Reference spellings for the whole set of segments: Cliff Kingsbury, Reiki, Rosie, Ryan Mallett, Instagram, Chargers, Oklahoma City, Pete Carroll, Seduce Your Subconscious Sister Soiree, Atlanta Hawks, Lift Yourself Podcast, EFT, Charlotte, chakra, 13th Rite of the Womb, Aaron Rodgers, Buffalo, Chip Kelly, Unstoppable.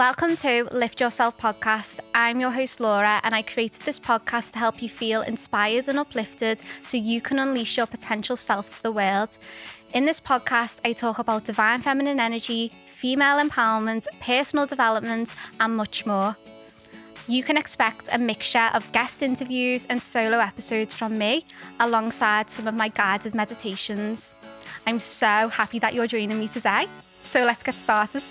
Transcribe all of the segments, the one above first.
Welcome to Lift Yourself Podcast. I'm your host, Laura, and I created this podcast to help you feel inspired and uplifted so you can unleash your potential self to the world. In this podcast, I talk about divine feminine energy, female empowerment, personal development, and much more. You can expect a mixture of guest interviews and solo episodes from me, alongside some of my guided meditations. I'm so happy that you're joining me today. So let's get started.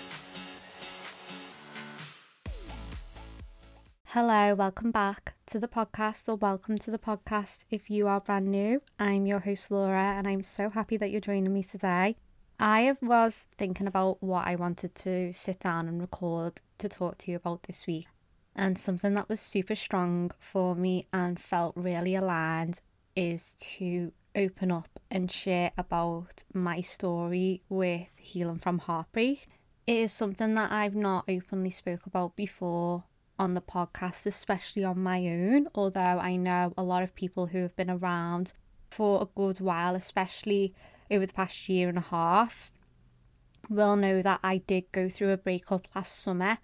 Hello, welcome back to the podcast, or welcome to the podcast if you are brand new. I'm your host Laura, and I'm so happy that you're joining me today. I was thinking about what I wanted to sit down and record to talk to you about this week, and something that was super strong for me and felt really aligned is to open up and share about my story with healing from heartbreak. It is something that I've not openly spoke about before on the podcast, especially on my own, although I know a lot of people who have been around for a good while, especially over the past year and a half, will know that I did go through a breakup last summer.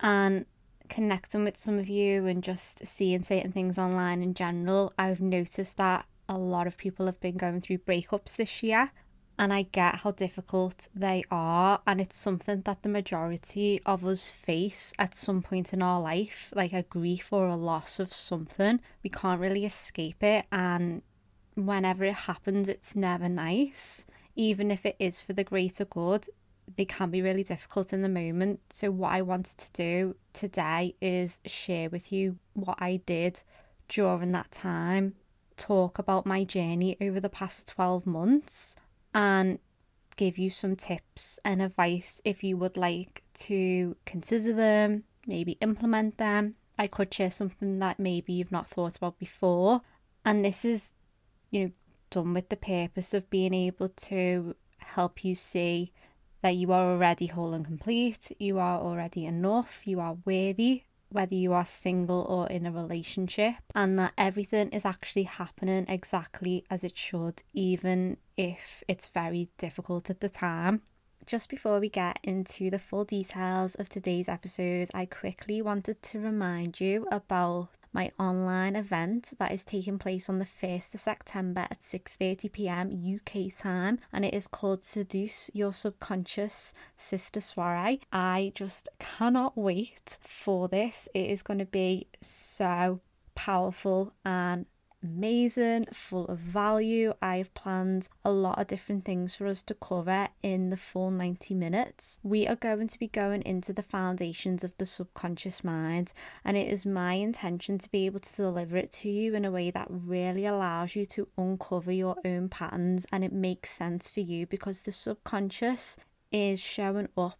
And connecting with some of you and just seeing certain things online in general, I've noticed that a lot of people have been going through breakups this year, and I get how difficult they are, and it's something that the majority of us face at some point in our life, like a grief or a loss of something. We can't really escape it, and whenever it happens, it's never nice. Even if it is for the greater good, they can be really difficult in the moment. So what I wanted to do today is share with you what I did during that time, talk about my journey over the past 12 months, and give you some tips and advice if you would like to consider them, maybe implement them. I could share something that maybe you've not thought about before. And this is, done with the purpose of being able to help you see that you are already whole and complete, you are already enough, you are worthy, whether you are single or in a relationship, and that everything is actually happening exactly as it should, even if it's very difficult at the time. Just before we get into the full details of today's episode, I quickly wanted to remind you about my online event that is taking place on the 1st of September at 6:30 p.m. UK time, and it is called Seduce Your Subconscious Sister Soiree. I just cannot wait for this. It is going to be so powerful and amazing, full of value. I've planned a lot of different things for us to cover in the full 90 minutes. We are going to be going into the foundations of the subconscious mind, and it is my intention to be able to deliver it to you in a way that really allows you to uncover your own patterns and it makes sense for you, because the subconscious is showing up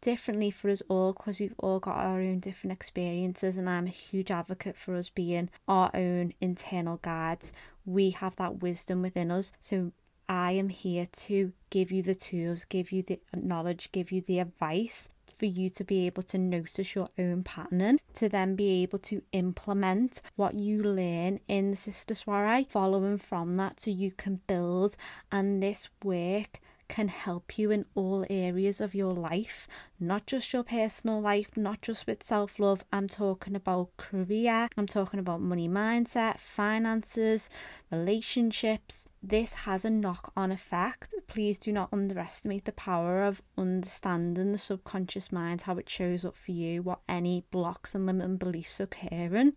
differently for us all, because we've all got our own different experiences, and I'm a huge advocate for us being our own internal guides. We have that wisdom within us, so I am here to give you the tools, give you the knowledge, give you the advice for you to be able to notice your own patterning, to then be able to implement what you learn in the Sister Soiree, following from that, so you can build, and this work can help you in all areas of your life, not just your personal life, not just with self-love. I'm talking about career, I'm talking about money mindset, finances, relationships. This has a knock-on effect. Please do not underestimate the power of understanding the subconscious mind, how it shows up for you, what any blocks and limiting beliefs occur in,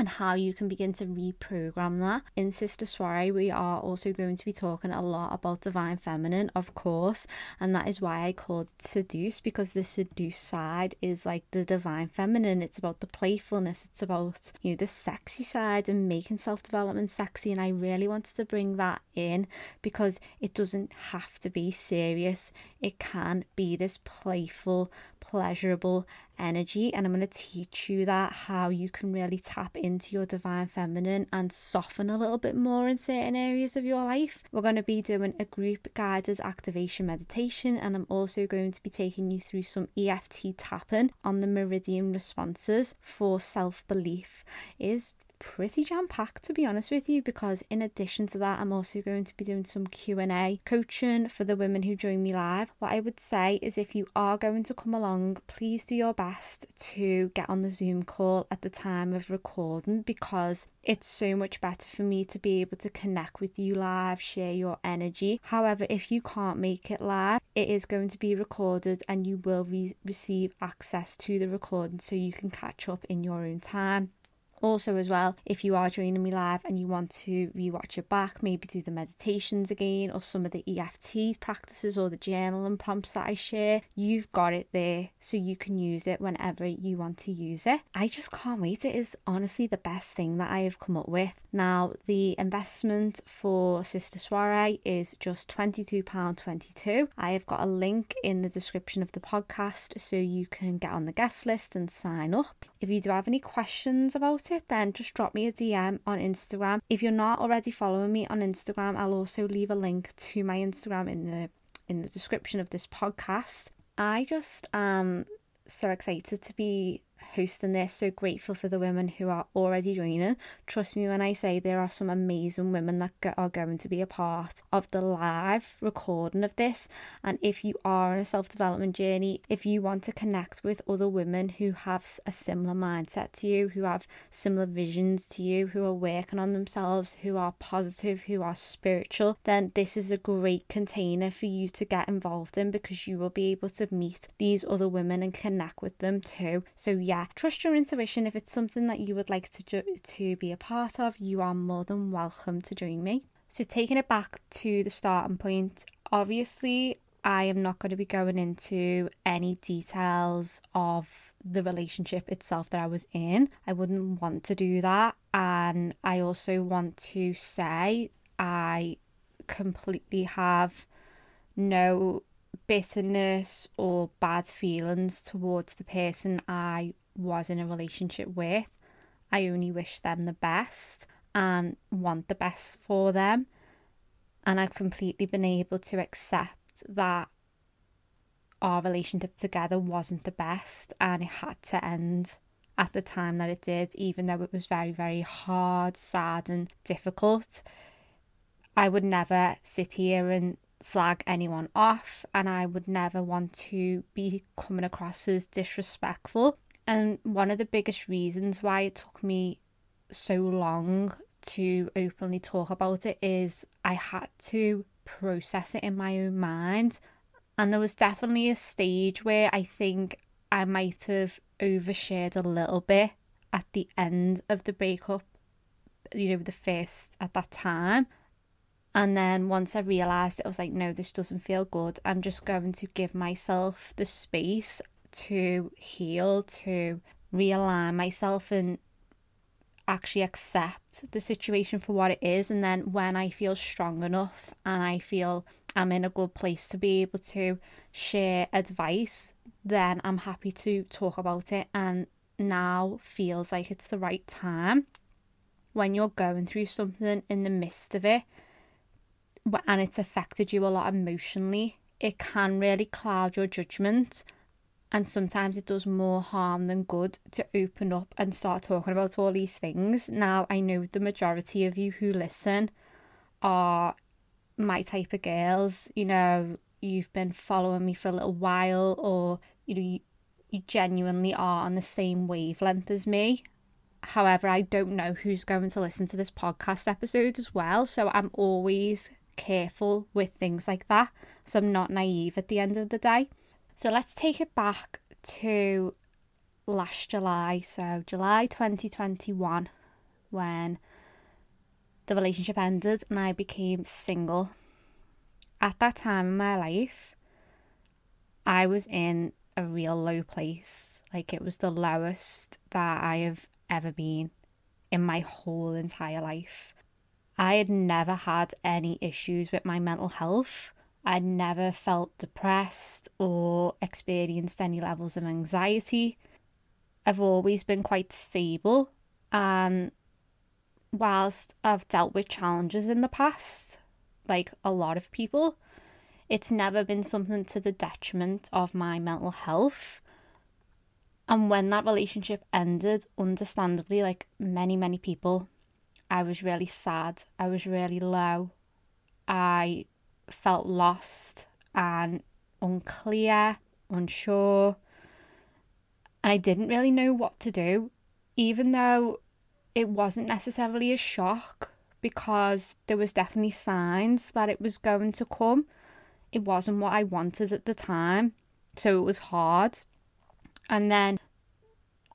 and how you can begin to reprogram that. In Sister Soiree, we are also going to be talking a lot about divine feminine, of course, and that is why I called it seduce, because the seduce side is like the divine feminine. It's about the playfulness, it's about the sexy side and making self-development sexy, and I really wanted to bring that in because it doesn't have to be serious. It can be this playful, pleasurable energy, and I'm going to teach you that, how you can really tap into your divine feminine and soften a little bit more in certain areas of your life. We're going to be doing a group guided activation meditation, and I'm also going to be taking you through some EFT tapping on the meridian responses for self-belief. It is pretty jam-packed, to be honest with you, because in addition to that, I'm also going to be doing some Q&A coaching for the women who join me live. What I would say is if you are going to come along, please do your best to get on the Zoom call at the time of recording, because it's so much better for me to be able to connect with you live, share your energy. However, if you can't make it live, it is going to be recorded and you will receive access to the recording so you can catch up in your own time. Also as well, if you are joining me live and you want to rewatch it back, maybe do the meditations again or some of the EFT practices or the journaling prompts that I share, you've got it there so you can use it whenever you want to use it. I just can't wait. It is honestly the best thing that I have come up with. Now, the investment for Sister Soiree is just £22.22. I have got a link in the description of the podcast so you can get on the guest list and sign up. If you do have any questions about it, then just drop me a DM on Instagram. If you're not already following me on Instagram, I'll also leave a link to my Instagram in the description of this podcast. I just am so excited to be hosting this, so grateful for the women who are already joining. Trust me when I say there are some amazing women that are going to be a part of the live recording of this. And if you are on a self-development journey, if you want to connect with other women who have a similar mindset to you, who have similar visions to you, who are working on themselves, who are positive, who are spiritual, then this is a great container for you to get involved in, because you will be able to meet these other women and connect with them too. So yeah, trust your intuition. If it's something that you would like to be a part of, you are more than welcome to join me. So taking it back to the starting point, obviously I am not going to be going into any details of the relationship itself that I was in. I wouldn't want to do that, and I also want to say I completely have no bitterness or bad feelings towards the person I was in a relationship with. I only wish them the best and want the best for them, and I've completely been able to accept that our relationship together wasn't the best and it had to end at the time that it did, even though it was very, very hard, sad and difficult. I would never sit here and slag anyone off, and I would never want to be coming across as disrespectful. And one of the biggest reasons why it took me so long to openly talk about it is I had to process it in my own mind. And there was definitely a stage where I think I might have overshared a little bit at the end of the breakup, you know, the first at that time. And then once I realised it, I was like, no, this doesn't feel good. I'm just going to give myself the space to heal, to realign myself and actually accept the situation for what it is. And then when I feel strong enough and I feel I'm in a good place to be able to share advice, then I'm happy to talk about it. And now feels like it's the right time. When you're going through something in the midst of it, and it's affected you a lot emotionally, it can really cloud your judgment, and sometimes it does more harm than good to open up and start talking about all these things. Now, I know the majority of you who listen are my type of girls. You know, you've been following me for a little while, or you know, you genuinely are on the same wavelength as me. However, I don't know who's going to listen to this podcast episode as well, so I'm always careful with things like that, so I'm not naive at the end of the day. So let's take it back to last July, so July 2021, when the relationship ended and I became single. At that time in my life, I was in a real low place. Like, it was the lowest that I have ever been in my whole entire life. I had never had any issues with my mental health. I'd never felt depressed or experienced any levels of anxiety. I've always been quite stable, and whilst I've dealt with challenges in the past, like a lot of people, it's never been something to the detriment of my mental health. And when that relationship ended, understandably, like many people, I was really sad. I was really low. I felt lost and unclear, unsure. And I didn't really know what to do, even though it wasn't necessarily a shock, because there was definitely signs that it was going to come. It wasn't what I wanted at the time, so it was hard. And then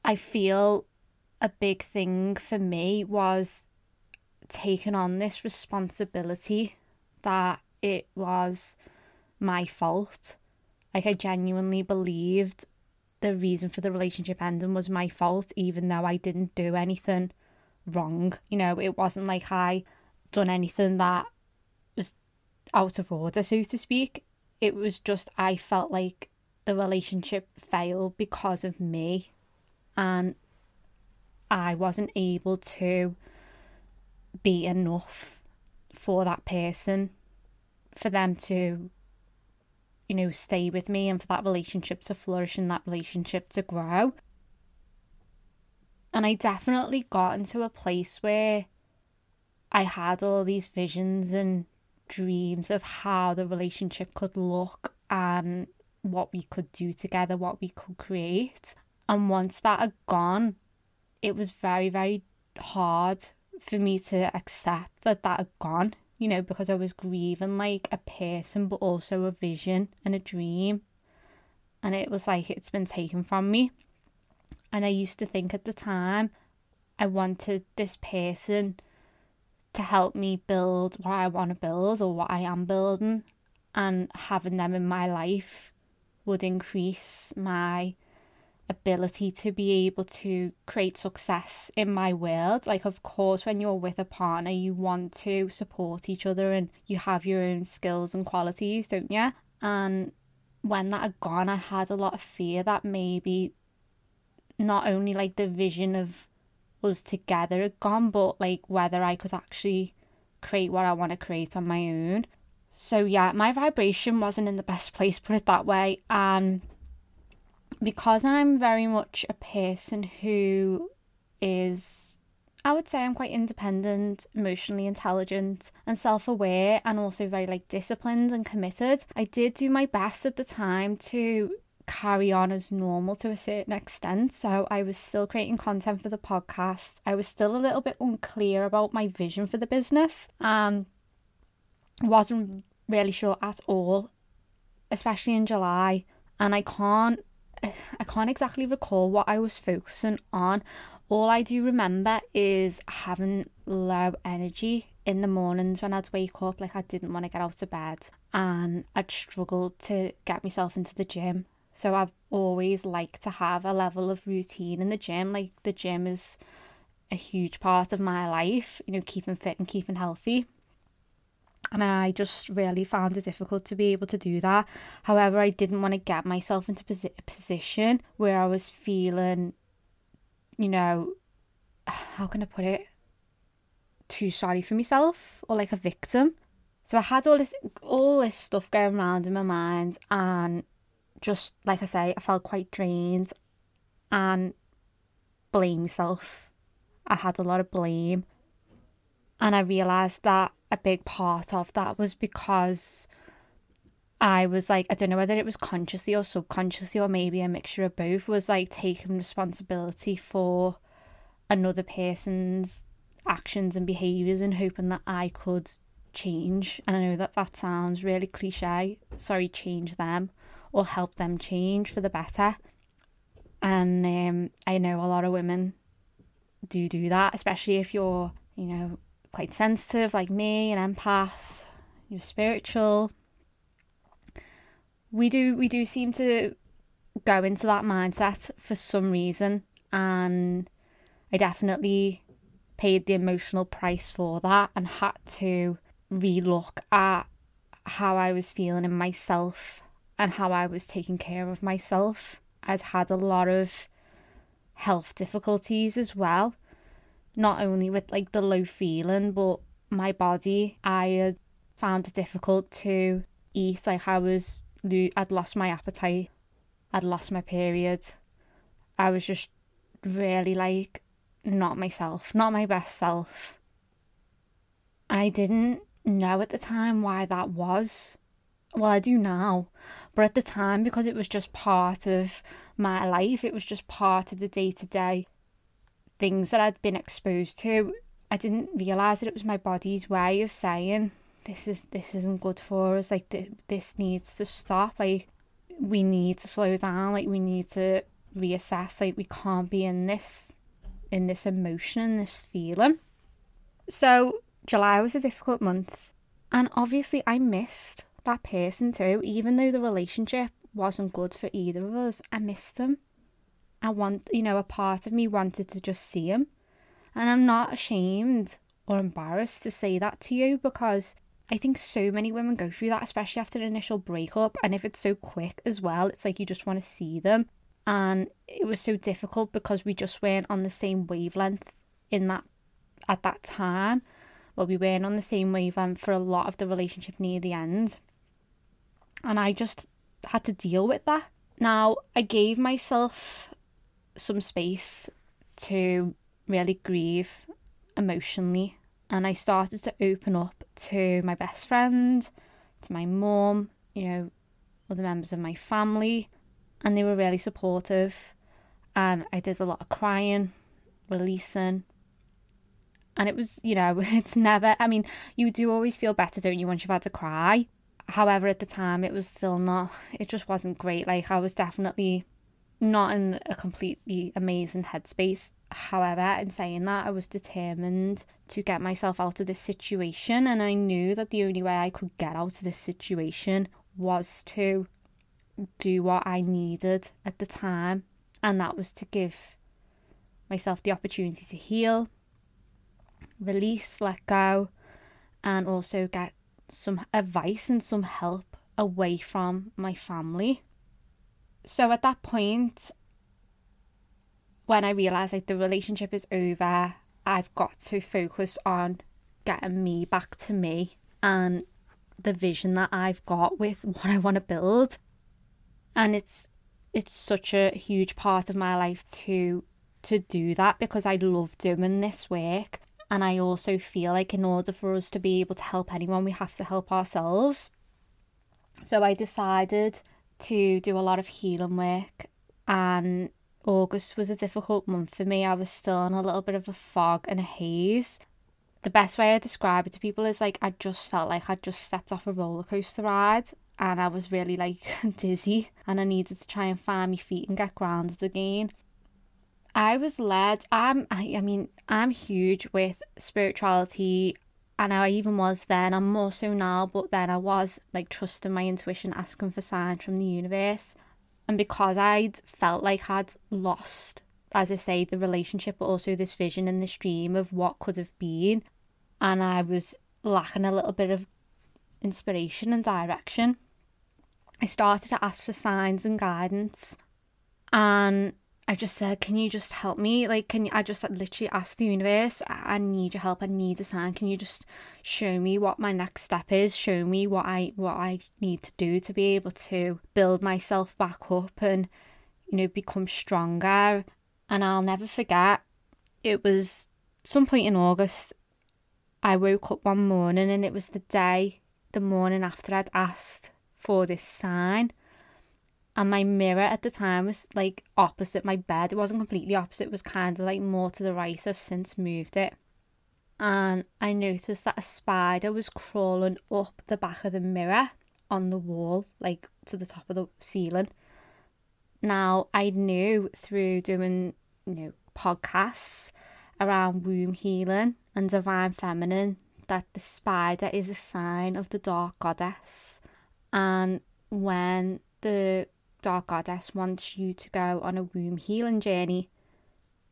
I feel a big thing for me was taking on this responsibility that it was my fault. Like, I genuinely believed the reason for the relationship ending was my fault, even though I didn't do anything wrong. You know, it wasn't like I done anything that was out of order, so to speak. It was just I felt like the relationship failed because of me, and I wasn't able to be enough for that person, for them to, you know, stay with me and for that relationship to flourish and that relationship to grow. And I definitely got into a place where I had all these visions and dreams of how the relationship could look and what we could do together, what we could create. And once that had gone, it was very hard for me to accept that had gone, you know, because I was grieving like a person, but also a vision and a dream. And it was like, it's been taken from me. And I used to think at the time, I wanted this person to help me build what I want to build or what I am building. And having them in my life would increase my ability to be able to create success in my world. Like, of course, when you're with a partner, you want to support each other and you have your own skills and qualities, don't you? And when that had gone, I had a lot of fear that maybe not only like the vision of us together had gone, but like whether I could actually create what I want to create on my own. So yeah, my vibration wasn't in the best place, put it that way. And because I'm very much a person who is, I would say I'm quite independent, emotionally intelligent and self-aware, and also very like disciplined and committed, I did do my best at the time to carry on as normal to a certain extent. So I was still creating content for the podcast. I was still a little bit unclear about my vision for the business. Wasn't really sure at all, especially in July. And I can't exactly recall what I was focusing on. All I do remember is having low energy in the mornings when I'd wake up. Like, I didn't want to get out of bed, and I'd struggled to get myself into the gym. So I've always liked to have a level of routine in the gym. Like, the gym is a huge part of my life, you know, keeping fit and keeping healthy. And I just really found it difficult to be able to do that. However, I didn't want to get myself into a position where I was feeling, you know, how can I put it, too sorry for myself or like a victim. So I had all this stuff going around in my mind, and just like I say, I felt quite drained and blamed myself. I had a lot of blame, and I realised that a big part of that was because I was like, I don't know whether it was consciously or subconsciously or maybe a mixture of both, was like taking responsibility for another person's actions and behaviours and hoping that I could change. And I know that sounds really cliche, sorry, change them or help them change for the better. And I know a lot of women do that, especially if you're, you know, quite sensitive like me, an empath, you're spiritual. We do seem to go into that mindset for some reason, and I definitely paid the emotional price for that and had to relook at how I was feeling in myself and how I was taking care of myself. I'd had a lot of health difficulties as well, not only with like the low feeling, but my body. I had found it difficult to eat. Like, I'd lost my appetite, I'd lost my period, I was just really like not myself, not my best self. And I didn't know at the time why that was. Well, I do now, but at the time, because it was just part of my life, it was just part of the day-to-day things that I'd been exposed to, I didn't realise that it was my body's way of saying, this isn't good for us, like, this needs to stop, like, we need to slow down, like, we need to reassess, like, we can't be in this emotion, in this feeling. So, July was a difficult month, and obviously I missed that person too. Even though the relationship wasn't good for either of us, I missed him. A part of me wanted to just see him, and I'm not ashamed or embarrassed to say that to you, because I think so many women go through that, especially after an initial breakup, and if it's so quick as well, it's like you just want to see them. And it was so difficult because we just weren't on the same wavelength at that time. Well, we weren't on the same wavelength for a lot of the relationship near the end. And I just had to deal with that. Now, I gave myself some space to really grieve emotionally. And I started to open up to my best friend, to my mum, other members of my family. And they were really supportive. And I did a lot of crying, releasing. And it was, you do always feel better, don't you, once you've had to cry. However, at the time, it was still not, it just wasn't great. Like, I was definitely not in a completely amazing headspace. However, in saying that, I was determined to get myself out of this situation. And I knew that the only way I could get out of this situation was to do what I needed at the time. And that was to give myself the opportunity to heal, release, let go, and also get some advice and some help away from my family. So at that point, when I realised like the relationship is over, I've got to focus on getting me back to me and the vision that I've got with what I want to build. And it's such a huge part of my life to do that, because I love doing this work. And I also feel like in order for us to be able to help anyone, we have to help ourselves. So I decided to do a lot of healing work. And August was a difficult month for me. I was still in a little bit of a fog and a haze. The best way I describe it to people is like, I just felt like I'd just stepped off a roller coaster ride. And I was really like dizzy. And I needed to try and find my feet and get grounded again. I was led, I'm huge with spirituality, and I even was then, I'm more so now, but then I was like trusting my intuition, asking for signs from the universe. And because I'd felt like I'd lost, as I say, the relationship, but also this vision and this dream of what could have been, and I was lacking a little bit of inspiration and direction, I started to ask for signs and guidance. And I just said, can you just help me? Like, I just literally asked the universe, I need your help, I need a sign. Can you just show me what my next step is? Show me what I need to do to be able to build myself back up and, become stronger. And I'll never forget, it was some point in August, I woke up one morning, and it was the morning after I'd asked for this sign. And my mirror at the time was like opposite my bed. It wasn't completely opposite, it was kind of like more to the right. I've since moved it. And I noticed that a spider was crawling up the back of the mirror on the wall, like to the top of the ceiling. Now, I knew through doing, podcasts around womb healing and divine feminine that the spider is a sign of the dark goddess. And when the dark goddess wants you to go on a womb healing journey,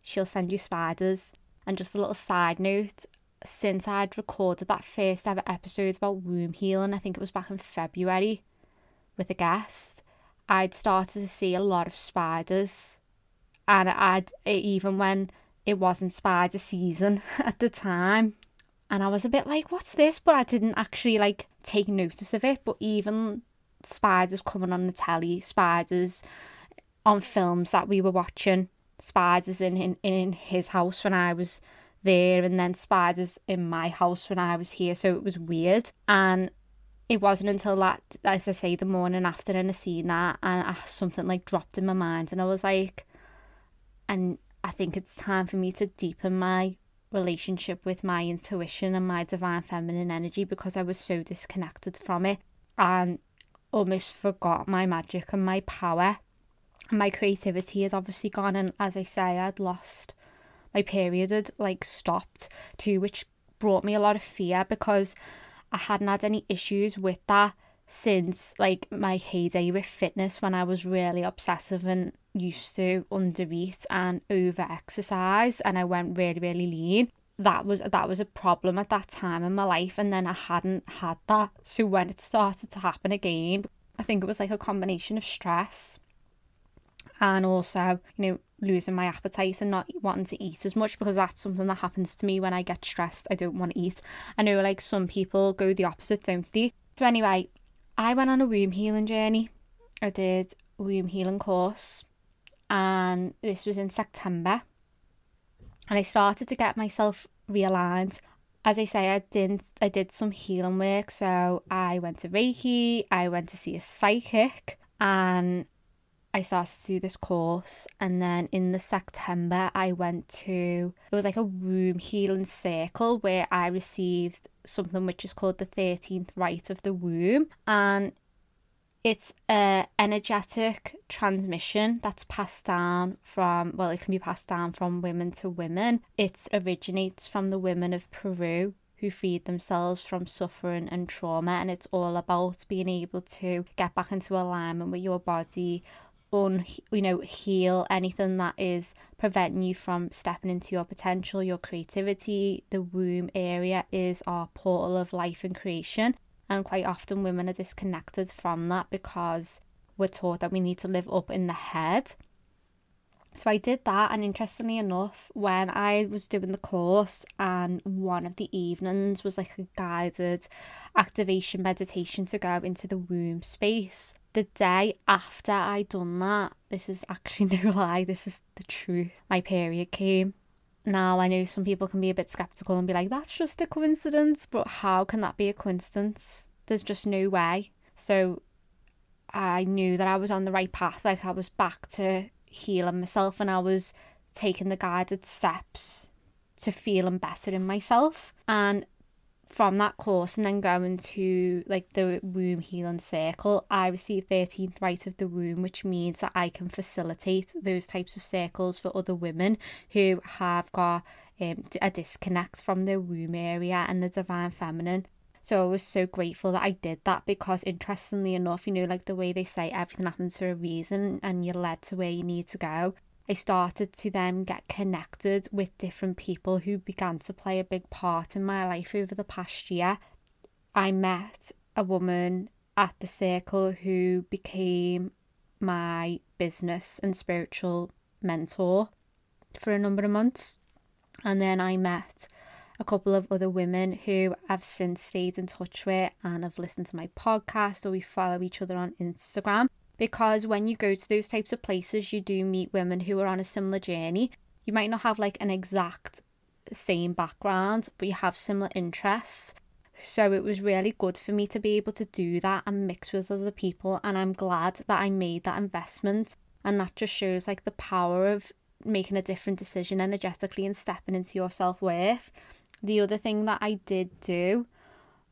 she'll send you spiders. And just a little side note, since I'd recorded that first ever episode about womb healing, I think it was back in February with a guest, I'd started to see a lot of spiders. And even when it wasn't spider season at the time, and I was a bit like, what's this? But I didn't actually like take notice of it. But even spiders coming on the telly, spiders on films that we were watching, spiders in his house when I was there, and then spiders in my house when I was here. So it was weird. And it wasn't until that, as I say, the morning after, and I seen that, and something like dropped in my mind, and I was like, and I think it's time for me to deepen my relationship with my intuition and my divine feminine energy, because I was so disconnected from it and almost forgot my magic and my power. My creativity had obviously gone, and as I say, I'd lost my period, had like stopped too, which brought me a lot of fear, because I hadn't had any issues with that since like my heyday with fitness, when I was really obsessive and used to undereat and over exercise, and I went really lean. That was a problem at that time in my life, and then I hadn't had that. So when it started to happen again, I think it was like a combination of stress and also, you know, losing my appetite and not wanting to eat as much, because that's something that happens to me when I get stressed. I don't want to eat. I know like some people go the opposite, don't they? So anyway, I went on a womb healing journey. I did a womb healing course, and this was in September, and I started to get myself realigned. As I say, I did some healing work, so I went to Reiki, I went to see a psychic, and I started to do this course. And then in the September, I went to, it was like a womb healing circle where I received something which is called the 13th Rite of the Womb, and it's an energetic transmission that's passed down from, well, it can be passed down from women to women. It originates from the women of Peru who freed themselves from suffering and trauma, and it's all about being able to get back into alignment with your body, heal anything that is preventing you from stepping into your potential, your creativity. The womb area is our portal of life and creation, and quite often women are disconnected from that because we're taught that we need to live up in the head. So I did that, and interestingly enough, when I was doing the course, and one of the evenings was like a guided activation meditation to go into the womb space. The day after I done that, this is actually no lie, this is the truth, my period came. Now, I know some people can be a bit sceptical and be like, that's just a coincidence, but how can that be a coincidence? There's just no way. So I knew that I was on the right path, like I was back to healing myself, and I was taking the guided steps to feeling better in myself. And from that course, and then going to like the womb healing circle, I received 13th Rite of the Womb, which means that I can facilitate those types of circles for other women who have got a disconnect from their womb area and the divine feminine. So I was so grateful that I did that, because interestingly enough, you know, like the way they say everything happens for a reason and you're led to where you need to go, I started to then get connected with different people who began to play a big part in my life over the past year. I met a woman at the circle who became my business and spiritual mentor for a number of months. And then I met a couple of other women who I've since stayed in touch with, and have listened to my podcast, or we follow each other on Instagram. Because when you go to those types of places, you do meet women who are on a similar journey. You might not have like an exact same background, but you have similar interests. So it was really good for me to be able to do that and mix with other people. And I'm glad that I made that investment. And that just shows like the power of making a different decision energetically and stepping into your self-worth. The other thing that I did do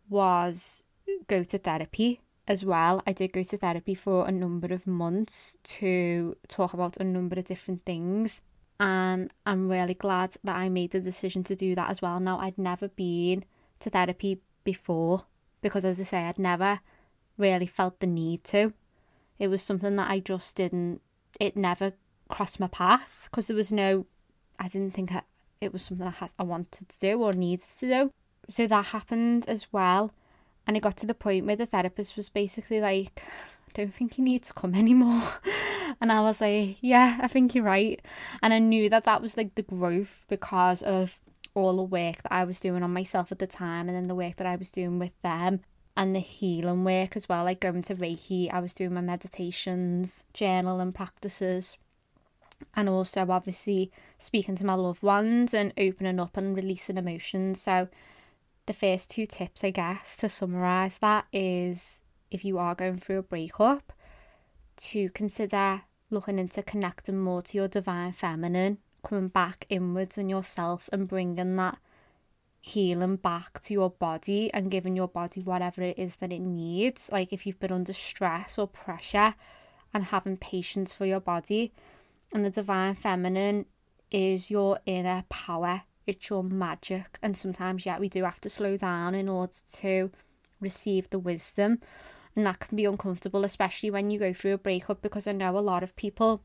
was go to therapy as well. I did go to therapy for a number of months to talk about a number of different things, and I'm really glad that I made the decision to do that as well. Now, I'd never been to therapy before, because as I say, I'd never really felt the need to. It was something that I just didn't, it never crossed my path, because there was no, I didn't think it was something I wanted to do or needed to do. So that happened as well. And it got to the point where the therapist was basically like, I don't think you need to come anymore. And I was like, yeah, I think you're right. And I knew that that was like the growth, because of all the work that I was doing on myself at the time, and then the work that I was doing with them. and the healing work as well, like going to Reiki. I was doing my meditations, journaling practices, and also obviously speaking to my loved ones and opening up and releasing emotions. So the first two tips, I guess, to summarise that is, if you are going through a breakup, to consider looking into connecting more to your divine feminine, coming back inwards on yourself and bringing that healing back to your body and giving your body whatever it is that it needs. Like if you've been under stress or pressure, and having patience for your body. And the divine feminine is your inner power. It's your magic. And sometimes, yeah, we do have to slow down in order to receive the wisdom. And that can be uncomfortable, especially when you go through a breakup, because I know a lot of people,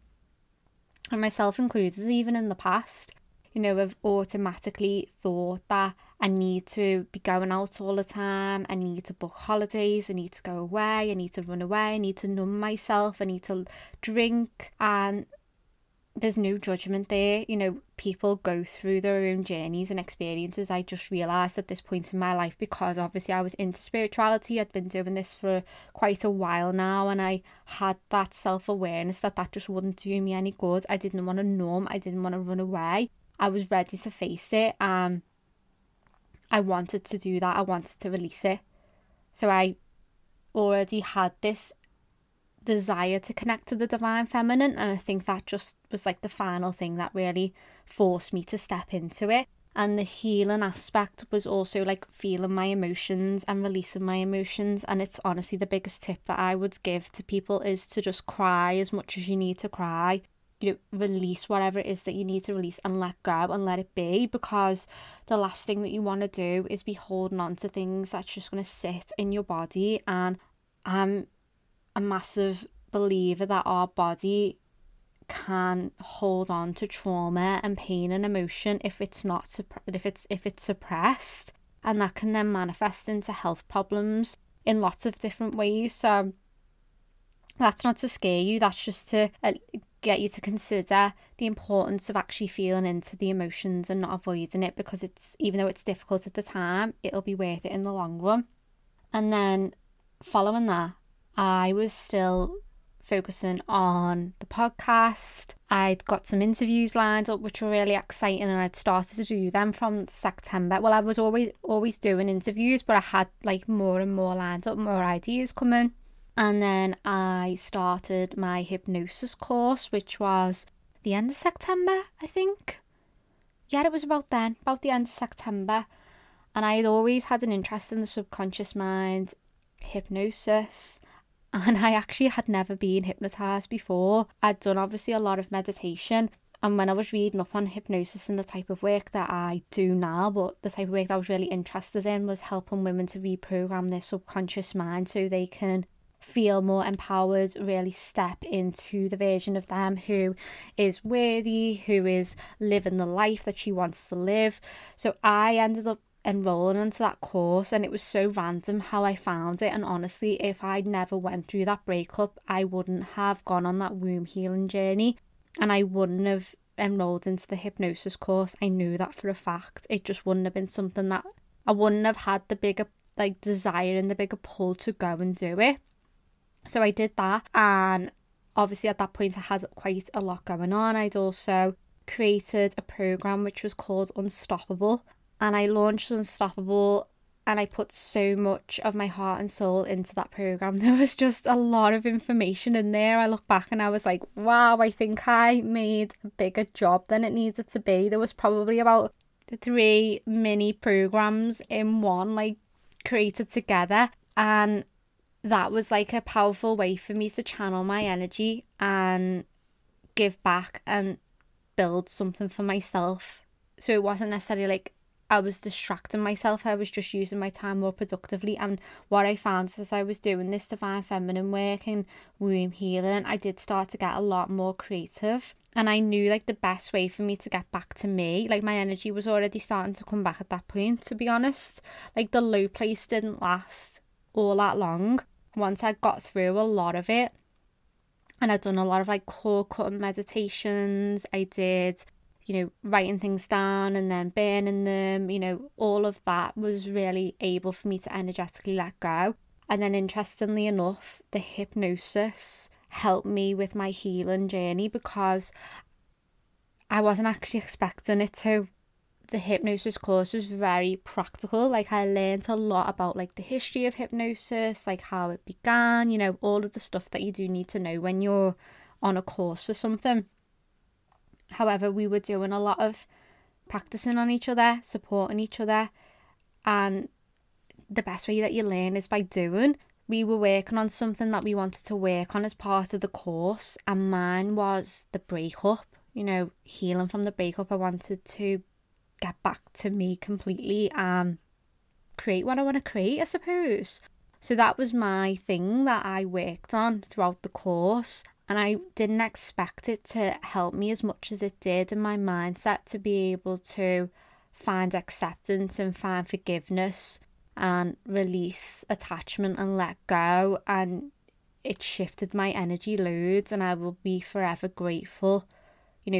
and myself included, even in the past, you know, I've automatically thought that I need to be going out all the time, I need to book holidays, I need to go away, I need to run away, I need to numb myself, I need to drink. And there's no judgment there, you know, people go through their own journeys and experiences. I just realised at this point in my life, because obviously I was into spirituality, I'd been doing this for quite a while now, and I had that self-awareness that just wouldn't do me any good. I didn't want to numb, I didn't want to run away. I was ready to face it, and I wanted to do that. I wanted to release it. So I already had this desire to connect to the divine feminine, and I think that just was like the final thing that really forced me to step into it. And the healing aspect was also like feeling my emotions and releasing my emotions. And it's honestly the biggest tip that I would give to people is to just cry as much as you need to cry. You know, release whatever it is that you need to release and let go and let it be, because the last thing that you want to do is be holding on to things that's just going to sit in your body. And I'm a massive believer that our body can hold on to trauma and pain and emotion if it's suppressed, and that can then manifest into health problems in lots of different ways. So that's not to scare you, that's just to get you to consider the importance of actually feeling into the emotions and not avoiding it, because it's, even though it's difficult at the time, it'll be worth it in the long run. And then following that, I was still focusing on the podcast. I'd got some interviews lined up which were really exciting, and I'd started to do them from September. Well, I was always doing interviews, but I had like more and more lined up, more ideas coming. And then I started my hypnosis course, which was the end of September, I think. Yeah, it was about the end of September. And I had always had an interest in the subconscious mind, hypnosis, and I actually had never been hypnotised before. I'd done obviously a lot of meditation, and when I was reading up on hypnosis and the type of work that I do now, but the type of work that I was really interested in was helping women to reprogram their subconscious mind so they can feel more empowered, really step into the version of them who is worthy, who is living the life that she wants to live. So I ended up enrolling into that course, and it was so random how I found it. And honestly, if I never went through that breakup, I wouldn't have gone on that womb healing journey, and I wouldn't have enrolled into the hypnosis course. I knew that for a fact. It just wouldn't have been something that I wouldn't have had the bigger like desire and the bigger pull to go and do it. So I did that, and obviously at that point I had quite a lot going on. I'd also created a program which was called Unstoppable, and I launched Unstoppable, and I put so much of my heart and soul into that program. There was just a lot of information in there. I look back and I was like, wow, I think I made a bigger job than it needed to be. There was probably about 3 mini programs in one, like created together, and that was like a powerful way for me to channel my energy and give back and build something for myself. So it wasn't necessarily like I was distracting myself, I was just using my time more productively. And what I found as I was doing this divine feminine work and womb healing, I did start to get a lot more creative, and I knew like the best way for me to get back to me, like my energy was already starting to come back at that point, to be honest. Like the low place didn't last all that long. Once I got through a lot of it, and I'd done a lot of like core cutting meditations, I did writing things down and then burning them, all of that was really able for me to energetically let go. And then interestingly enough, the hypnosis helped me with my healing journey because I wasn't actually expecting it to. The hypnosis course was very practical. I learned a lot about the history of hypnosis, how it began, all of the stuff that you do need to know when you're on a course for something. However, we were doing a lot of practicing on each other, supporting each other, and the best way that you learn is by doing. We were working on something that we wanted to work on as part of the course, and mine was the breakup, healing from the breakup. I wanted to get back to me completely and create what I want to create, I suppose. So that was my thing that I worked on throughout the course, and I didn't expect it to help me as much as it did in my mindset to be able to find acceptance and find forgiveness and release attachment and let go. And it shifted my energy loads, and I will be forever grateful,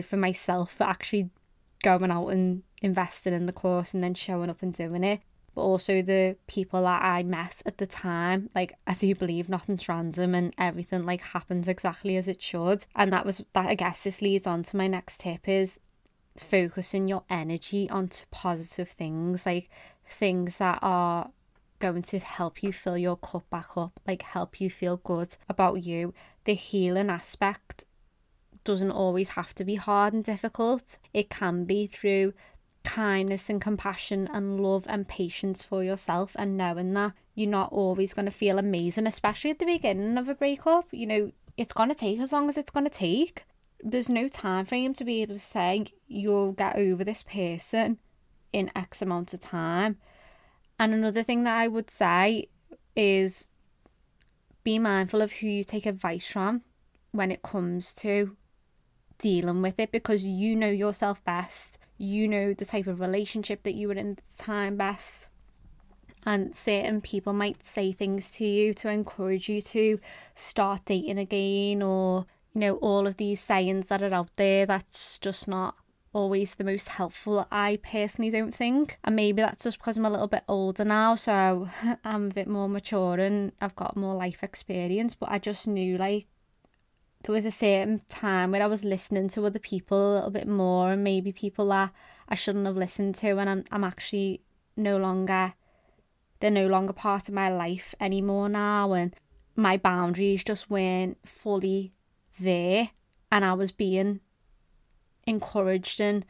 for myself for actually going out and investing in the course and then showing up and doing it. But also the people that I met at the time, I do believe nothing's random and everything happens exactly as it should. And that was that. I guess this leads on to my next tip is focusing your energy onto positive things, things that are going to help you fill your cup back up, help you feel good about you. The healing aspect doesn't always have to be hard and difficult. It can be through kindness and compassion and love and patience for yourself, and knowing that you're not always going to feel amazing, especially at the beginning of a breakup. It's going to take as long as it's going to take. There's no time frame to be able to say you'll get over this person in X amount of time. And another thing that I would say is be mindful of who you take advice from when it comes to dealing with it, because you know yourself best. You know the type of relationship that you were in at the time best, and certain people might say things to you to encourage you to start dating again, or all of these sayings that are out there. That's just not always the most helpful, I personally don't think. And maybe that's just because I'm a little bit older now, so I'm a bit more mature and I've got more life experience. But I just knew there was a certain time where I was listening to other people a little bit more, and maybe people that I shouldn't have listened to, and I'm actually they're no longer part of my life anymore now, and my boundaries just weren't fully there, and I was being encouraged and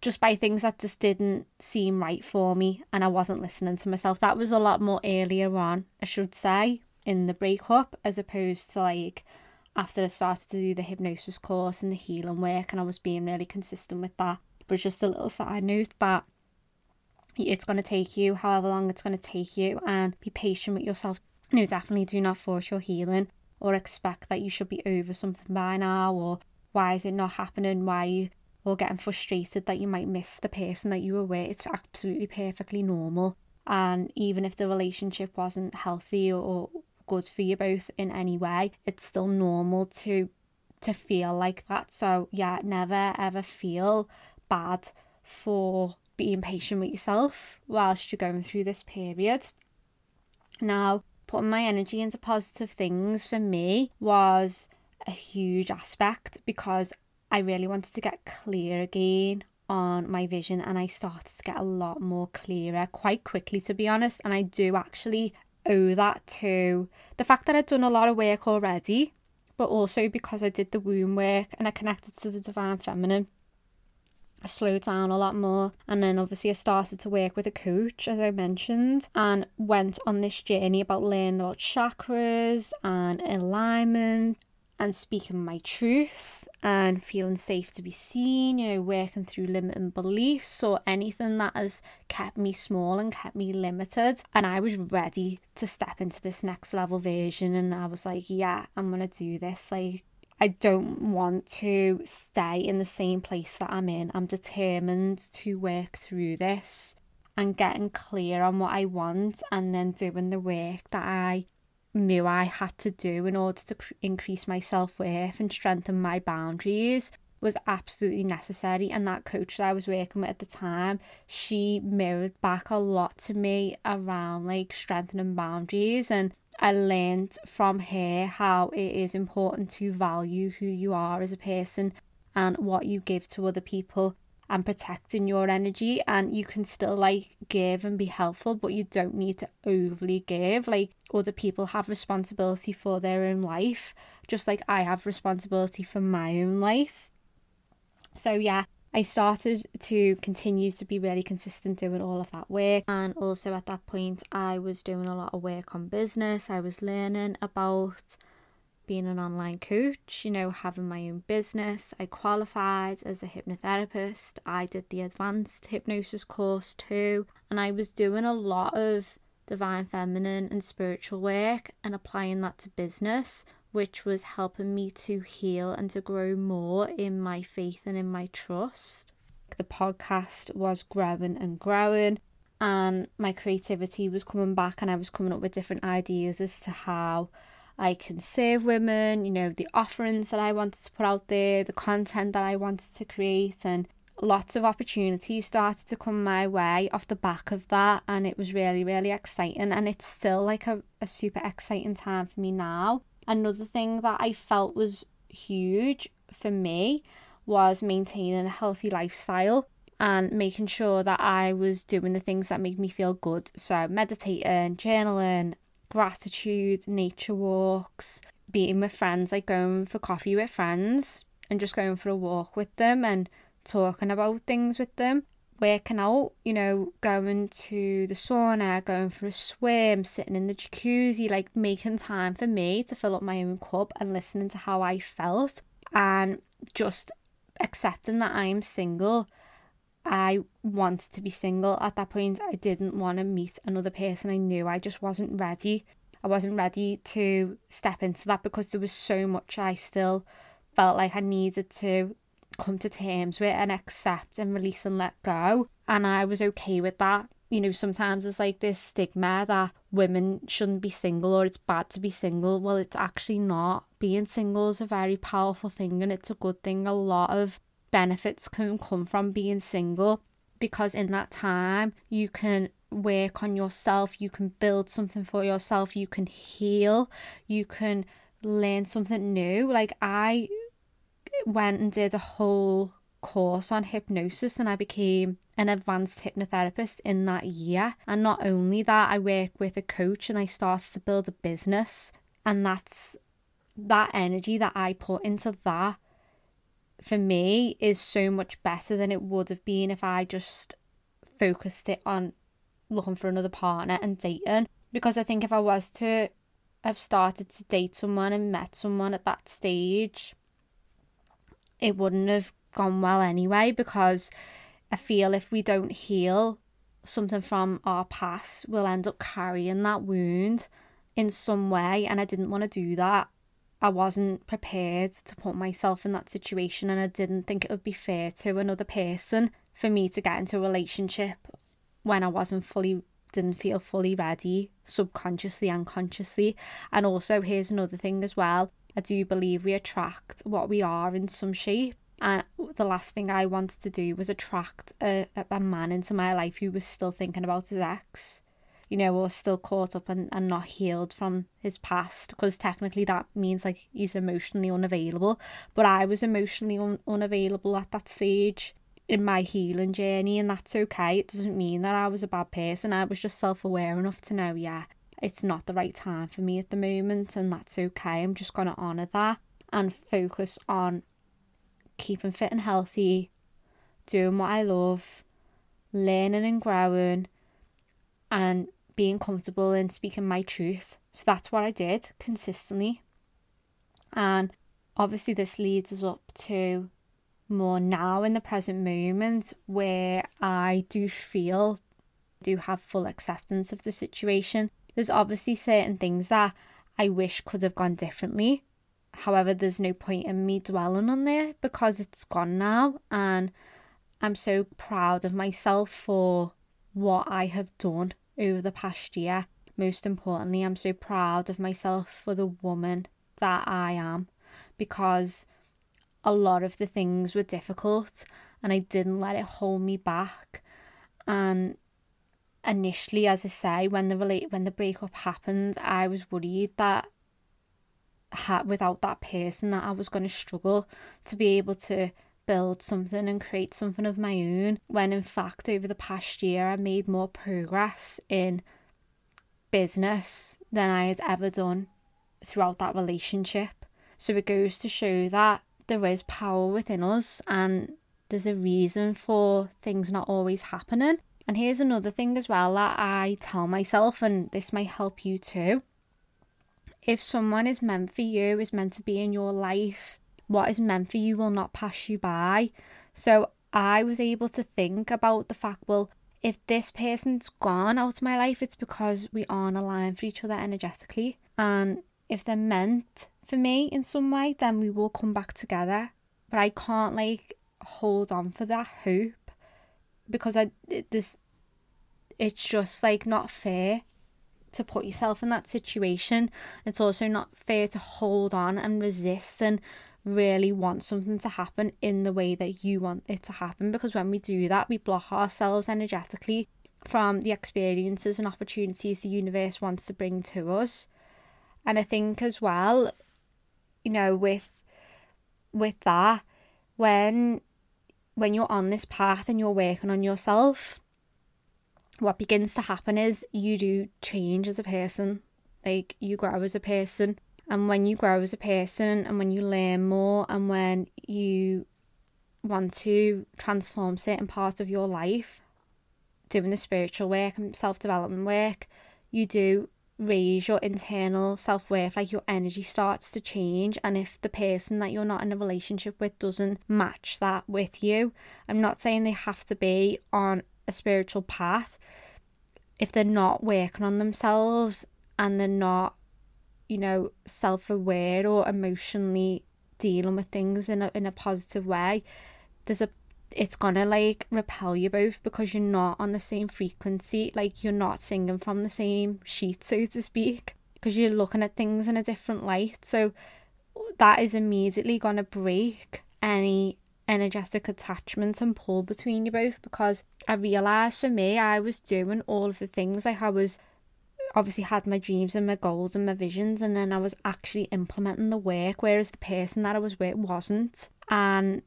just by things that just didn't seem right for me, and I wasn't listening to myself. That was a lot more earlier on, I should say, in the breakup, as opposed to after I started to do the hypnosis course and the healing work, and I was being really consistent with that. But just a little side note that it's going to take you however long it's going to take you, and be patient with yourself. Definitely do not force your healing or expect that you should be over something by now, or why is it not happening, why are you or getting frustrated that you might miss the person that you were with. It's absolutely perfectly normal. And even if the relationship wasn't healthy or good for you both in any way, it's still normal to feel like that. So yeah, never ever feel bad for being patient with yourself whilst you're going through this period. Now, putting my energy into positive things for me was a huge aspect, because I really wanted to get clear again on my vision, and I started to get a lot more clearer quite quickly, to be honest. And I do actually owe that to the fact that I'd done a lot of work already, but also because I did the womb work and I connected to the divine feminine, I slowed down a lot more. And then obviously I started to work with a coach, as I mentioned, and went on this journey about learning about chakras and alignment and speaking my truth and feeling safe to be seen, working through limiting beliefs or anything that has kept me small and kept me limited. And I was ready to step into this next level version, and I was like, yeah, I'm gonna do this. I don't want to stay in the same place that I'm in. I'm determined to work through this and getting clear on what I want, and then doing the work that I knew I had to do in order to increase my self-worth and strengthen my boundaries, was absolutely necessary. And that coach that I was working with at the time, she mirrored back a lot to me around like strengthening boundaries, and I learned from her how it is important to value who you are as a person and what you give to other people, and protecting your energy. And you can still like give and be helpful, but you don't need to overly give. Like, other people have responsibility for their own life, just like I have responsibility for my own life. So yeah, I started to continue to be really consistent doing all of that work. And also at that point, I was doing a lot of work on business. I was learning about being an online coach, you know, having my own business. I qualified as a hypnotherapist. I did the advanced hypnosis course too. And I was doing a lot of divine feminine and spiritual work and applying that to business, which was helping me to heal and to grow more in my faith and in my trust. The podcast was growing and growing, and my creativity was coming back, and I was coming up with different ideas as to how I can serve women, you know, the offerings that I wanted to put out there, the content that I wanted to create, and lots of opportunities started to come my way off the back of that. And it was really, really exciting, and it's still like a super exciting time for me now. Another thing that I felt was huge for me was maintaining a healthy lifestyle and making sure that I was doing the things that make me feel good. So meditating, journaling, gratitude, nature walks, being with friends, like going for coffee with friends and just going for a walk with them and talking about things with them. Working out, you know, going to the sauna, going for a swim, sitting in the jacuzzi, like making time for me to fill up my own cup and listening to how I felt, and just accepting that I'm single. I wanted to be single at that point. I didn't want to meet another person. I knew I just wasn't ready. I wasn't ready to step into that because there was so much I still felt like I needed to come to terms with and accept and release and let go. And I was okay with that. You know, sometimes it's like this stigma that women shouldn't be single or it's bad to be single. Well, it's actually not. Being single is a very powerful thing, and it's a good thing. A lot of benefits can come from being single, because in that time you can work on yourself, you can build something for yourself, you can heal, you can learn something new. Like, I went and did a whole course on hypnosis, and I became an advanced hypnotherapist in that year. And not only that, I work with a coach and I started to build a business. And that's that energy that I put into that, for me, is so much better than it would have been if I just focused it on looking for another partner and dating. Because I think if I was to have started to date someone and met someone at that stage, it wouldn't have gone well anyway, because I feel if we don't heal something from our past, we'll end up carrying that wound in some way. And I didn't want to do that. I wasn't prepared to put myself in that situation, and I didn't think it would be fair to another person for me to get into a relationship when I didn't feel fully ready, subconsciously and consciously. And also, here's another thing as well. I do believe we attract what we are in some shape, and the last thing I wanted to do was attract a man into my life who was still thinking about his ex, you know, or still caught up and not healed from his past, because technically that means like he's emotionally unavailable. But I was emotionally unavailable at that stage in my healing journey, and that's okay. It doesn't mean that I was a bad person. I was just self-aware enough to know, yeah, it's not the right time for me at the moment, and that's okay. I'm just going to honour that and focus on keeping fit and healthy, doing what I love, learning and growing, and being comfortable in speaking my truth. So that's what I did consistently. And obviously this leads us up to more now in the present moment, where I do have full acceptance of the situation. There's obviously certain things that I wish could have gone differently. However, there's no point in me dwelling on there because it's gone now. And I'm so proud of myself for what I have done over the past year. Most importantly, I'm so proud of myself for the woman that I am, because a lot of the things were difficult and I didn't let it hold me back. And initially, as I say, when the breakup happened, I was worried that without that person that I was going to struggle to be able to build something and create something of my own, when in fact over the past year I made more progress in business than I had ever done throughout that relationship. So it goes to show that there is power within us and there's a reason for things not always happening. And here's another thing as well that I tell myself, and this might help you too. If someone is meant for you, is meant to be in your life, what is meant for you will not pass you by. So I was able to think about the fact, well, if this person's gone out of my life, it's because we aren't aligned for each other energetically. And if they're meant for me in some way, then we will come back together. But I can't hold on for that hope, because it's just not fair to put yourself in that situation. It's also not fair to hold on and resist and really want something to happen in the way that you want it to happen, because when we do that, we block ourselves energetically from the experiences and opportunities the universe wants to bring to us. And I think as well, with that, when you're on this path and you're working on yourself, what begins to happen is you do change as a person, you grow as a person. And when you grow as a person and when you learn more and when you want to transform certain parts of your life, doing the spiritual work and self-development work, you do raise your internal self-worth, your energy starts to change. And if the person that you're not in a relationship with doesn't match that with you, I'm not saying they have to be on a spiritual path. If they're not working on themselves and they're not self-aware or emotionally dealing with things in a positive way, it's gonna repel you both, because you're not on the same frequency, you're not singing from the same sheet, so to speak, because you're looking at things in a different light. So that is immediately gonna break any energetic attachment and pull between you both. Because I realized, for me, I was doing all of the things, I was obviously had my dreams and my goals and my visions, and then I was actually implementing the work, whereas the person that I was with wasn't. And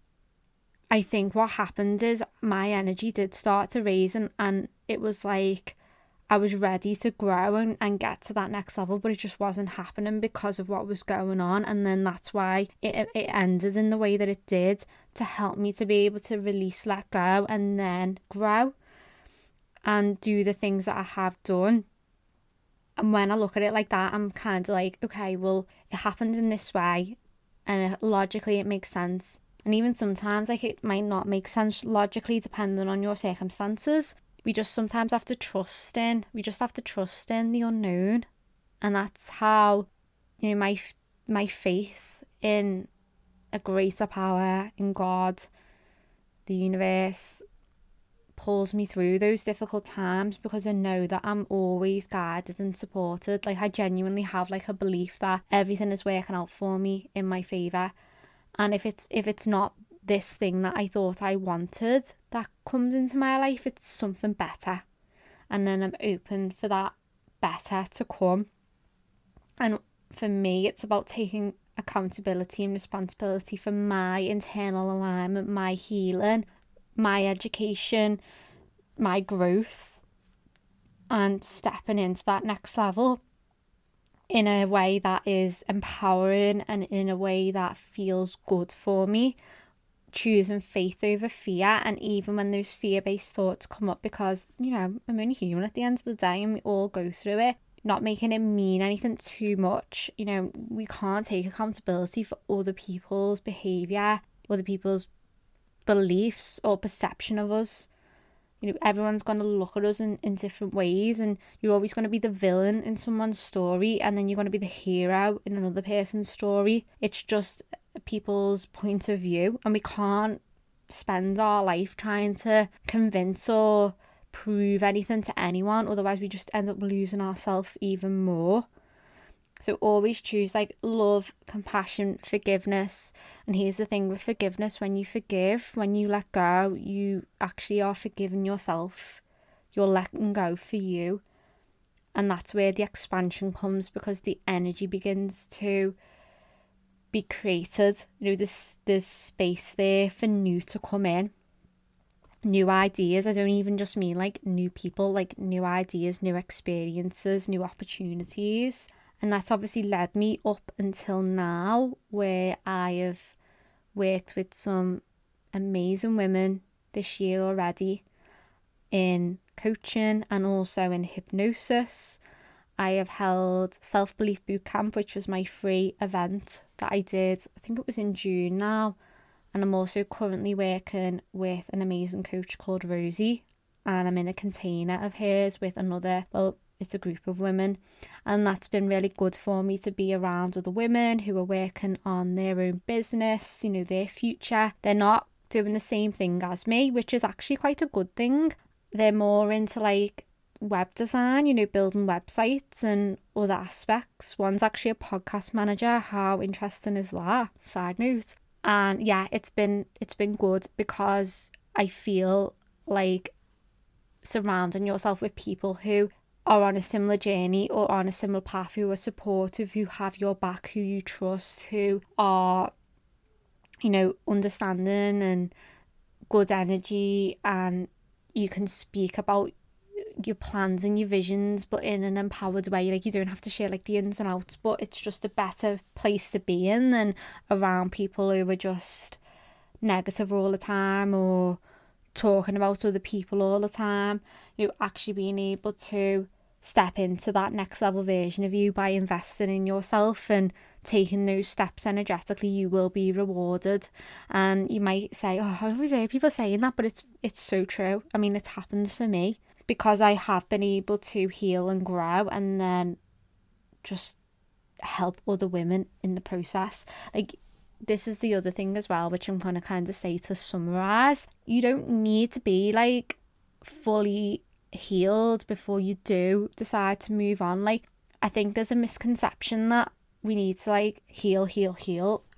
I think what happened is my energy did start to raise, and it was I was ready to grow and get to that next level, but it just wasn't happening because of what was going on. And then that's why it ended in the way that it did, to help me to be able to release, let go, and then grow and do the things that I have done. And when I look at it like that, I'm kind of okay, well, it happened in this way and logically it makes sense. And even sometimes it might not make sense logically, depending on your circumstances. We just sometimes have to trust in, the unknown. And that's how, my faith in a greater power, in God, the universe, pulls me through those difficult times, because I know that I'm always guided and supported. I genuinely have a belief that everything is working out for me in my favor. And if it's not this thing that I thought I wanted that comes into my life, it's something better. And then I'm open for that better to come. And for me, it's about taking accountability and responsibility for my internal alignment, my healing, my education, my growth, and stepping into that next level in a way that is empowering and in a way that feels good for me, choosing faith over fear. And even when those fear-based thoughts come up, because I'm only human at the end of the day and we all go through it, not making it mean anything too much. We can't take accountability for other people's behavior, other people's beliefs or perception of us. Everyone's going to look at us in different ways, and you're always going to be the villain in someone's story, and then you're going to be the hero in another person's story. It's just people's point of view, and we can't spend our life trying to convince or prove anything to anyone, otherwise we just end up losing ourselves even more. So always choose like love, compassion, forgiveness. And here's the thing with forgiveness, when you forgive, when you let go, you actually are forgiving yourself. You're letting go for you. And that's where the expansion comes, because the energy begins to be created. You know, there's space there for new to come in. New ideas. I don't even just mean like new people, like new ideas, new experiences, new opportunities. And that's obviously led me up until now, where I have worked with some amazing women this year already in coaching and also in hypnosis. I have held Self-Belief Bootcamp, which was my free event that I did. I think it was in June now. And I'm also currently working with an amazing coach called Rosie. And I'm in a container of hers with another, well, it's a group of women, and that's been really good for me to be around other women who are working on their own business, you know, their future. They're not doing the same thing as me, which is actually quite a good thing. They're more into like web design, you know, building websites and other aspects. One's actually a podcast manager. How interesting is that? Side note. And yeah, it's been good, because I feel like surrounding yourself with people who are on a similar journey or on a similar path, who are supportive, who have your back, who you trust, who are, you know, understanding and good energy, and you can speak about your plans and your visions, but in an empowered way. Like, you don't have to share like the ins and outs, but it's just a better place to be in than around people who are just negative all the time or talking about other people all the time. You know, actually being able to step into that next level version of you by investing in yourself and taking those steps energetically, you will be rewarded. And you might say, oh, I always hear people saying that, but it's so true. I mean, it's happened for me, because I have been able to heal and grow and then just help other women in the process. Like, this is the other thing as well, which I'm going to kind of say to summarise. You don't need to be like fully healed before you do decide to move on. Like, I think there's a misconception that we need to like heal.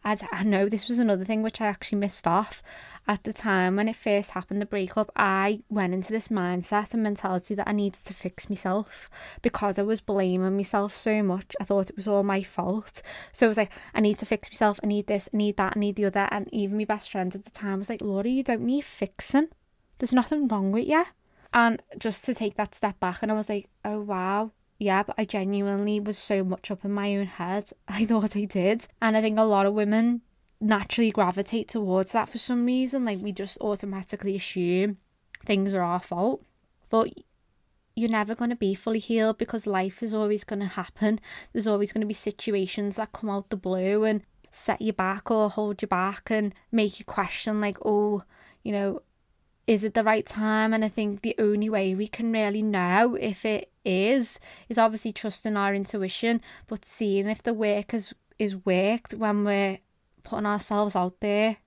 I know this was another thing which I actually missed off at the time when it first happened, the breakup. I went into this mindset and mentality that I needed to fix myself, because I was blaming myself so much. I thought it was all my fault. So I was like, I need to fix myself, I need this, I need that, I need the other. And even my best friend at the time was like, Laura, you don't need fixing, there's nothing wrong with you. And just to take that step back, and I was like, oh wow, yeah, but I genuinely was so much up in my own head. I thought I did. And I think a lot of women naturally gravitate towards that for some reason. Like, we just automatically assume things are our fault. But you're never going to be fully healed, because life is always going to happen. There's always going to be situations that come out the blue and set you back or hold you back and make you question, like, oh, you know, is it the right time? And I think the only way we can really know if it is obviously trusting our intuition, but seeing if the work is worked when we're putting ourselves out there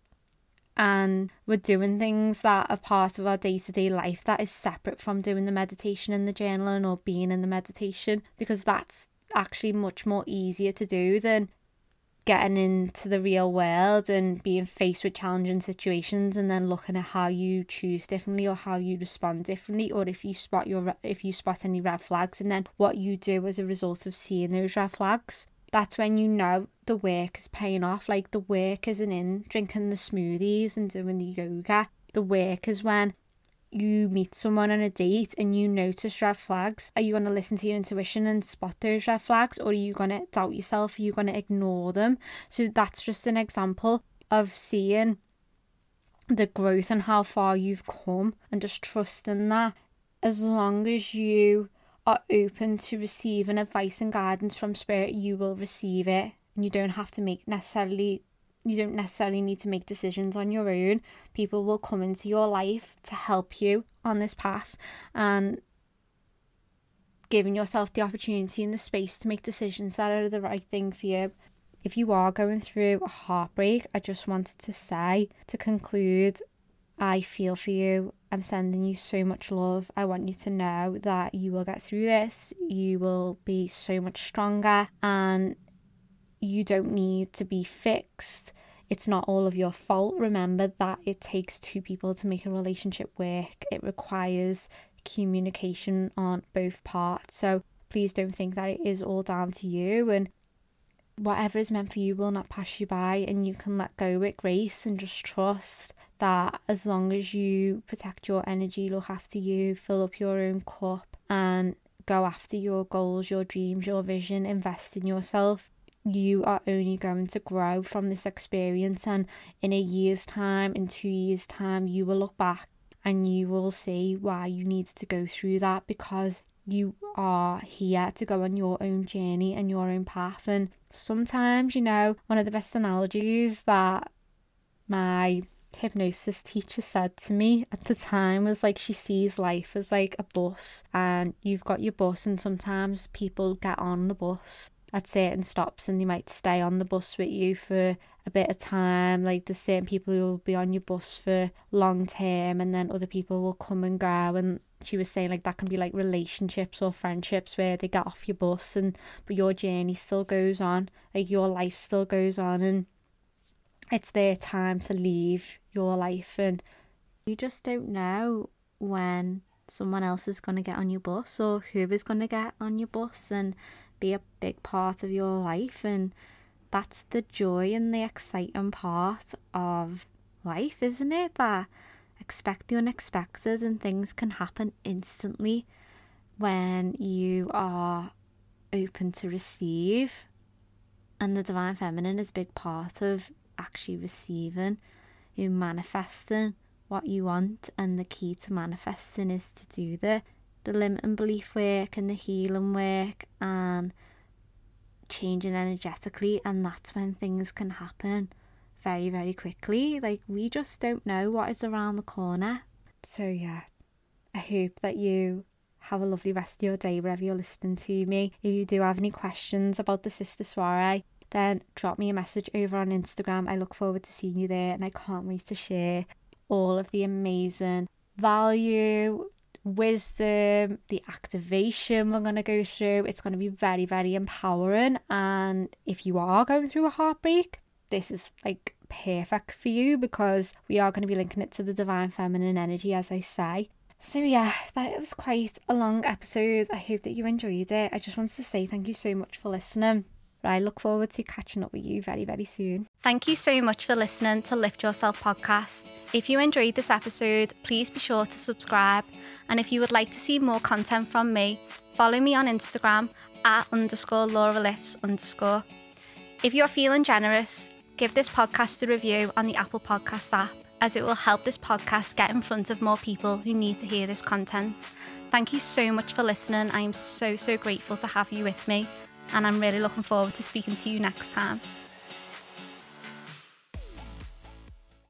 and we're doing things that are part of our day-to-day life that is separate from doing the meditation and the journaling or being in the meditation, because that's actually much more easier to do than getting into the real world and being faced with challenging situations and then looking at how you choose differently or how you respond differently, or if you spot any red flags, and then what you do as a result of seeing those red flags. That's when you know the work is paying off. Like, the work isn't in drinking the smoothies and doing the yoga. The work is when you meet someone on a date and you notice red flags. Are you going to listen to your intuition and spot those red flags, or are you going to doubt yourself? Are you going to ignore them? So that's just an example of seeing the growth and how far you've come, and just trusting that as long as you are open to receiving advice and guidance from spirit, you will receive it. And you don't have to you don't necessarily need to make decisions on your own. People will come into your life to help you on this path, and giving yourself the opportunity and the space to make decisions that are the right thing for you. If you are going through a heartbreak, I just wanted to say, to conclude, I feel for you. I'm sending you so much love. I want you to know that you will get through this. You will be so much stronger and you don't need to be fixed. It's not all of your fault. Remember that it takes two people to make a relationship work. It requires communication on both parts. So please don't think that it is all down to you, and whatever is meant for you will not pass you by, and you can let go with grace and just trust that as long as you protect your energy, look after you, fill up your own cup and go after your goals, your dreams, your vision, invest in yourself, you are only going to grow from this experience. And in a year's time, in 2 years' time, you will look back and you will see why you needed to go through that, because you are here to go on your own journey and your own path. And sometimes, you know, one of the best analogies that my hypnosis teacher said to me at the time was like, she sees life as like a bus, and you've got your bus, and sometimes people get on the bus at certain stops and they might stay on the bus with you for a bit of time. Like, there's certain people who will be on your bus for long term, and then other people will come and go. And she was saying like that can be like relationships or friendships where they get off your bus, and but your journey still goes on, like your life still goes on, and it's their time to leave your life. And you just don't know when someone else is going to get on your bus or who is going to get on your bus and be a big part of your life. And that's the joy and the exciting part of life, isn't it? That expect the unexpected, and things can happen instantly when you are open to receive. And the divine feminine is a big part of actually receiving, you manifesting what you want. And the key to manifesting is to do the limiting belief work and the healing work and changing energetically, and that's when things can happen very, very quickly. Like, we just don't know what is around the corner. So yeah, I hope that you have a lovely rest of your day wherever you're listening to me. If you do have any questions about the Sister Soiree, then drop me a message over on Instagram. I look forward to seeing you there, and I can't wait to share all of the amazing value, wisdom, the activation we're going to go through. It's going to be very, very empowering. And if you are going through a heartbreak, this is like perfect for you, because we are going to be linking it to the divine feminine energy, as I say. So yeah, that was quite a long episode. I hope that you enjoyed it. I just wanted to say thank you so much for listening. I look forward to catching up with you very, very soon. Thank you so much for listening to Lift Yourself Podcast. If you enjoyed this episode, please be sure to subscribe. And if you would like to see more content from me, follow me on Instagram @_LauraLifts_. If you're feeling generous, give this podcast a review on the Apple Podcast app, as it will help this podcast get in front of more people who need to hear this content. Thank you so much for listening. I am so, so grateful to have you with me. And I'm really looking forward to speaking to you next time.